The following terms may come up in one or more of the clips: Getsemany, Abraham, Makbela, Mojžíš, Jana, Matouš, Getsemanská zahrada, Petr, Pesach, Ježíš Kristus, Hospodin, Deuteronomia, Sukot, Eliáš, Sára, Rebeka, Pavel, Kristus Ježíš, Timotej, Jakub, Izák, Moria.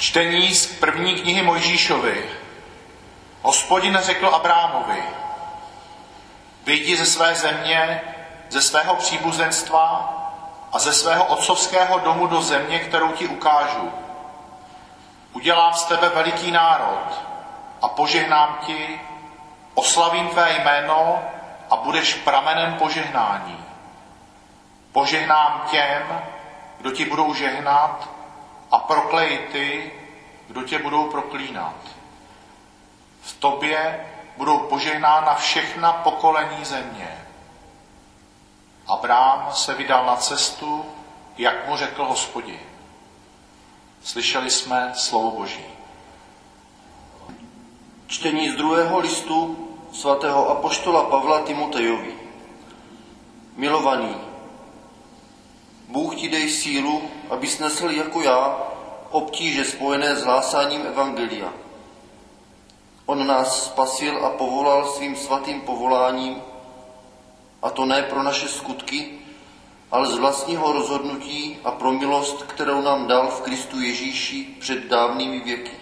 Čtení z první knihy Mojžíšovi. Hospodin řekl Abrahamovi: vyjdi ze své země, ze svého příbuzenstva a ze svého otcovského domu do země, kterou ti ukážu. Udělám z tebe veliký národ a požehnám ti, oslavím tvé jméno a budeš pramenem požehnání. Požehnám těm, kdo ti budou žehnat, a proklej ty, kdo tě budou proklínat. V tobě budou požehnána všechna pokolení země. Abrám se vydal na cestu, jak mu řekl Hospodin. Slyšeli jsme slovo Boží. Čtení z druhého listu svatého apoštola Pavla Timotejovi. Milovaný, Bůh ti dej sílu, aby snesl jako já obtíže spojené s hlásáním evangelia. On nás spasil a povolal svým svatým povoláním, a to ne pro naše skutky, ale z vlastního rozhodnutí a pro milost, kterou nám dal v Kristu Ježíši před dávnými věky.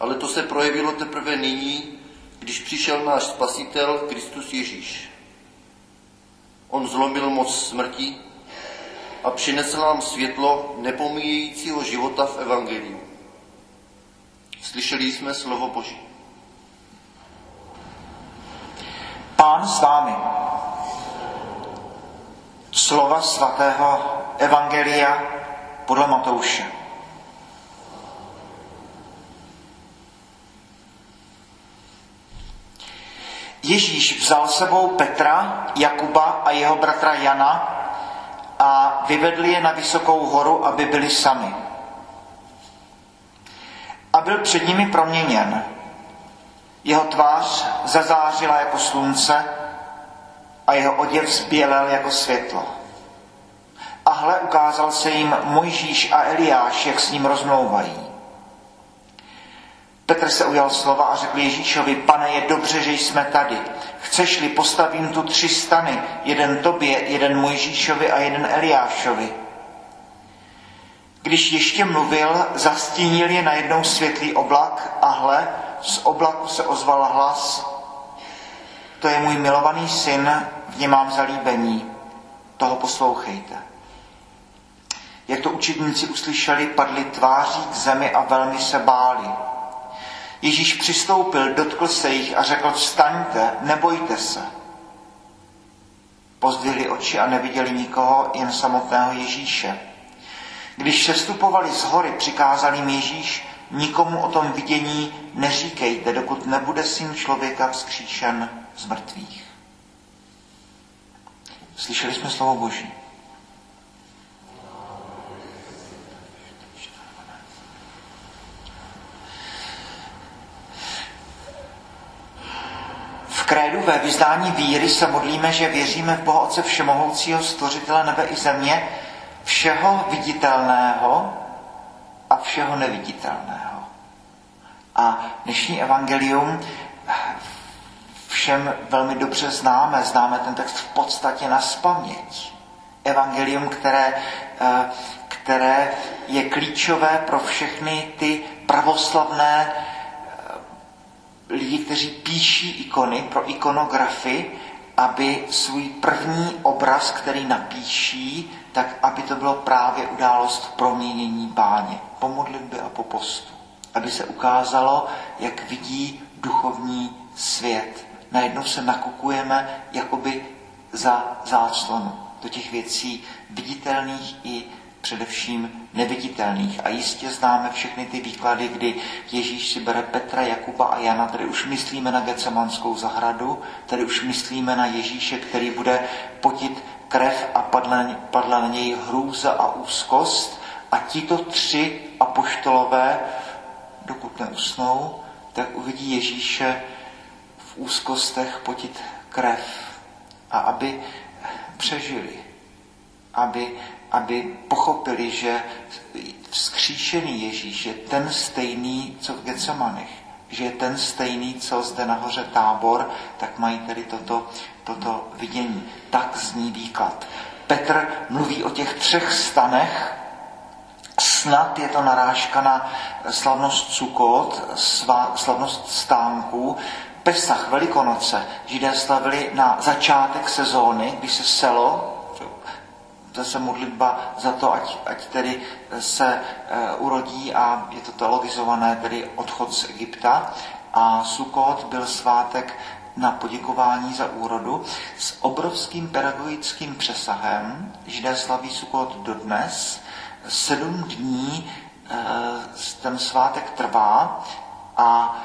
Ale to se projevilo teprve nyní, když přišel náš Spasitel Kristus Ježíš. On zlomil moc smrti a přinesl nám světlo nepomíjejícího života v evangeliu. Slyšeli jsme slovo Boží. Pán s vámi. Slova svatého evangelia podle Matouše. Ježíš vzal sebou Petra, Jakuba a jeho bratra Jana a vyvedl je na vysokou horu, aby byli sami. A byl před nimi proměněn. Jeho tvář zazářila jako slunce a jeho oděv zbělel jako světlo. A hle, ukázal se jim Mojžíš a Eliáš, jak s ním rozmlouvají. Petr se ujal slova a řekl Ježíšovi: Pane, je dobře, že jsme tady. Chceš-li, postavím tu 3 stany, jeden tobě, jeden Mojžíšovi a jeden Eliášovi. Když ještě mluvil, zastínil je najednou světlý oblak a hle, z oblaku se ozval hlas: to je můj milovaný syn, v něm mám zalíbení, toho poslouchejte. Jak to učedníci uslyšeli, padli tváří k zemi a velmi se báli. Ježíš přistoupil, dotkl se jich a řekl: vstaňte, nebojte se. Pozdvihli oči a neviděli nikoho, jen samotného Ježíše. Když sestupovali z hory, přikázal jim Ježíš: nikomu o tom vidění neříkejte, dokud nebude Syn člověka vzkříšen z mrtvých. Slyšeli jsme slovo Boží. V krédu, ve vyznání víry, se modlíme, že věříme v Boha Otce všemohoucího, stvořitele nebe i země, všeho viditelného a všeho neviditelného. A dnešní evangelium všem velmi dobře známe ten text v podstatě nazpaměť. Evangelium, které je klíčové pro všechny ty pravoslavné lidi, kteří píší ikony, pro ikonografii, aby svůj první obraz, který napíší, tak aby to bylo právě událost proměnění Páně, po modlitbě a po postu. Aby se ukázalo, jak vidí duchovní svět. Najednou se nakukujeme jakoby za záclonu do těch věcí viditelných i především neviditelných. A jistě známe všechny ty výklady, kdy Ježíš si bere Petra, Jakuba a Jana. Tady už myslíme na Getsemanskou zahradu, tady už myslíme na Ježíše, který bude potit krev a padla na něj hrůza a úzkost. A tito 3 apoštolové, dokud neusnou, tak uvidí Ježíše v úzkostech potit krev. A aby přežili, aby pochopili, že vzkříšený Ježíš je ten stejný, co v Getsemanech, že je ten stejný, co zde nahoře Tábor, tak mají tedy toto vidění. Tak zní výklad. Petr mluví o těch 3 stanech, Snad je to narážka na slavnost Sukot, slavnost stánků, Pesach, Velikonoce. Židé slavili na začátek sezóny, když se selo, to je modlitba za to, ať tedy se urodí, a je to teologizované, tedy odchod z Egypta. A Sukot byl svátek na poděkování za úrodu s obrovským pedagogickým přesahem. Židé slaví Sukot dodnes. 7 dní ten svátek trvá a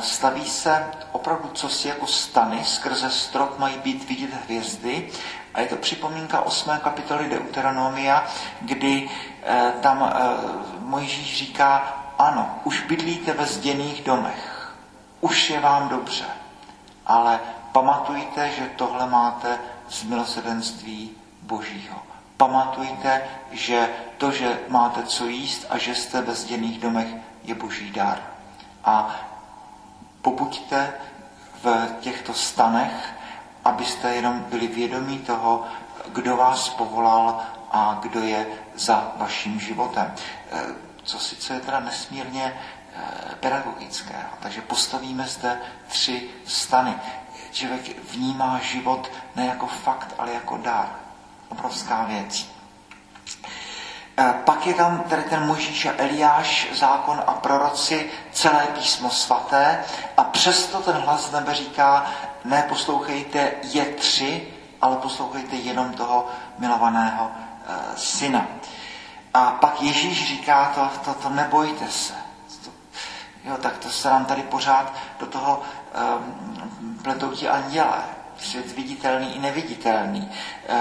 slaví se opravdu cosi jako stany, skrze strop mají být vidět hvězdy, a je to připomínka 8. kapitoly Deuteronomia, kdy tam Mojžíš říká: ano, už bydlíte ve zděných domech, už je vám dobře, ale pamatujte, že tohle máte z milosrdenství Božího. Pamatujte, že to, že máte co jíst a že jste ve zděných domech, je Boží dar. A pobuďte v těchto stanech, abyste jenom byli vědomí toho, kdo vás povolal a kdo je za vaším životem. Co sice je teda nesmírně pedagogického. Takže postavíme zde 3 stany. Člověk vnímá život ne jako fakt, ale jako dar. Obrovská věc. Pak je tam tedy ten Mojžíš a Eliáš, zákon a proroci, celé písmo svaté, a přesto ten hlas z nebe říká: neposlouchejte je 3, ale poslouchejte jenom toho milovaného syna. A pak Ježíš říká to nebojte se. Jo, tak to se nám tady pořád do toho pletou ti andělé. Svět viditelný i neviditelný.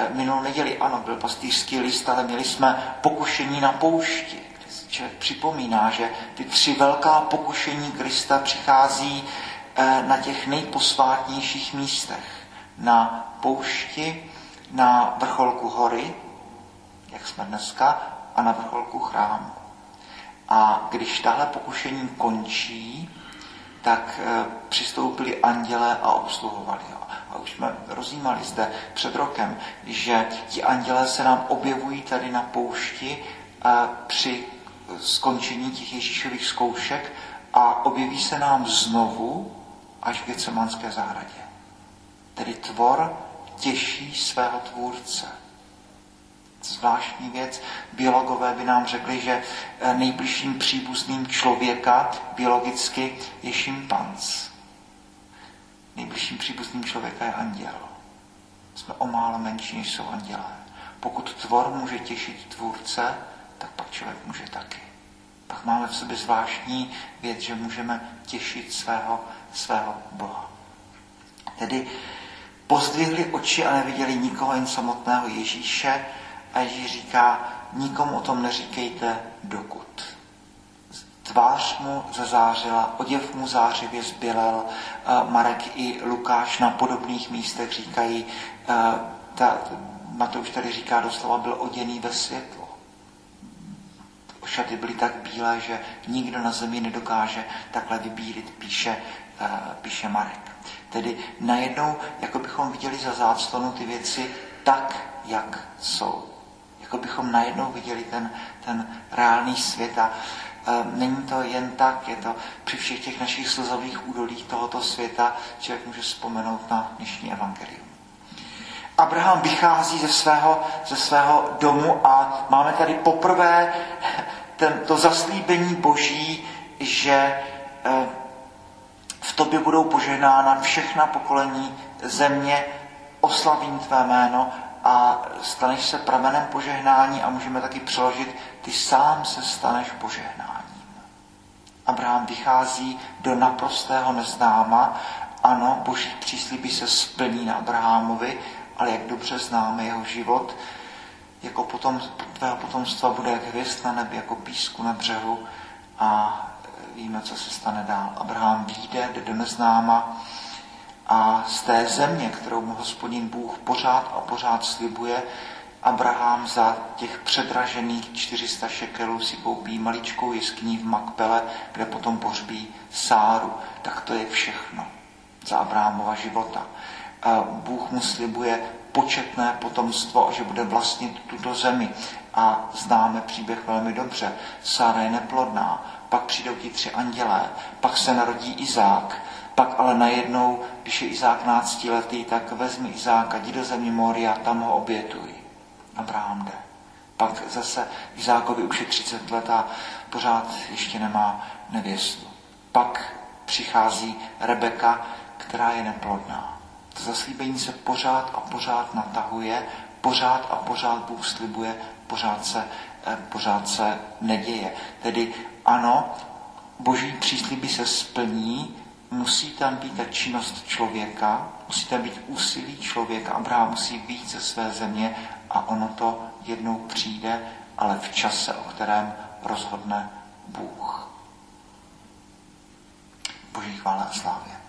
Minulou neděli, ano, byl pastýřský list, ale měli jsme pokušení na poušti. Člověk připomíná, že ty 3 velká pokušení Krista přichází na těch nejposvátnějších místech. Na poušti, na vrcholku hory, jak jsme dneska, a na vrcholku chrámu. A když tahle pokušení končí, tak přistoupili andělé a obsluhovali ho. A už jsme rozjímali zde před rokem, že ti andělé se nám objevují tady na poušti při skončení těch Ježíšových zkoušek a objeví se nám znovu až v Getsemanské zahradě. Tedy tvor těší svého tvůrce. Zvláštní věc. Biologové by nám řekli, že nejbližším příbuzným člověka biologicky je šimpanz. Nejbližším příbuzným člověka je anděl. Jsme o málo menší, než jsou andělé. Pokud tvor může těšit tvůrce, tak pak člověk může taky. Pak máme v sobě zvláštní věc, že můžeme těšit svého Boha. Tedy pozdvihli oči a neviděli nikoho, jen samotného Ježíše. A Ježíš říká: nikomu o tom neříkejte, dokud. Tvář mu zazářila, oděv mu zářivě zbělel. Marek i Lukáš na podobných místech říkají, Matouš tady říká doslova, byl oděný ve světlo. Šaty byly tak bílé, že nikdo na zemi nedokáže takhle vybílit, píše Marek. Tedy najednou, jako bychom viděli za záclonu ty věci tak, jak jsou. Jako bychom najednou viděli ten reálný svět. A není to jen tak, je to při všech těch našich slzových údolích tohoto světa, člověk může vzpomenout na dnešní evangelium. Abraham vychází ze svého domu a máme tady poprvé to zaslíbení Boží, že v tobě budou požehnána všechna pokolení země, oslavím tvé jméno, a staneš se pramenem požehnání, a můžeme taky přeložit: ty sám se staneš požehnáním. Abraham vychází do naprostého neznáma. Ano, Boží přísliby se splní na Abrahamovi, ale jak dobře známe jeho život, jako tvého potomstva bude jak hvězd na nebi, jako písku na břehu, a víme, co se stane dál. Abraham jde do neznáma, a z té země, kterou mu Hospodin Bůh pořád a pořád slibuje, Abraham za těch předražených 400 šekelů si koupí maličkou jeskyní v Makbele, kde potom pohřbí Sáru. Tak to je všechno za Abrahamova života. Bůh mu slibuje početné potomstvo, že bude vlastnit tuto zemi. a známe příběh velmi dobře. Sára je neplodná, pak přijdou ti tři andělé, pak se narodí Izák, pak ale najednou, když je Izák 12letý, tak vezmi Izáka, jdi do země Moria, tam ho obětuj. Abraham jde. Pak zase Izákovi už je 30 let a pořád ještě nemá nevěstu. Pak přichází Rebeka, která je neplodná. To zaslíbení se pořád a pořád natahuje, pořád a pořád Bůh slibuje, pořád se neděje. Tedy ano, boží přísliby se splní, musí tam být ta činnost člověka, musí tam být úsilí člověka. Abraham musí vyjít ze své země a ono to jednou přijde, ale v čase, o kterém rozhodne Bůh. Boží chvále a slávě.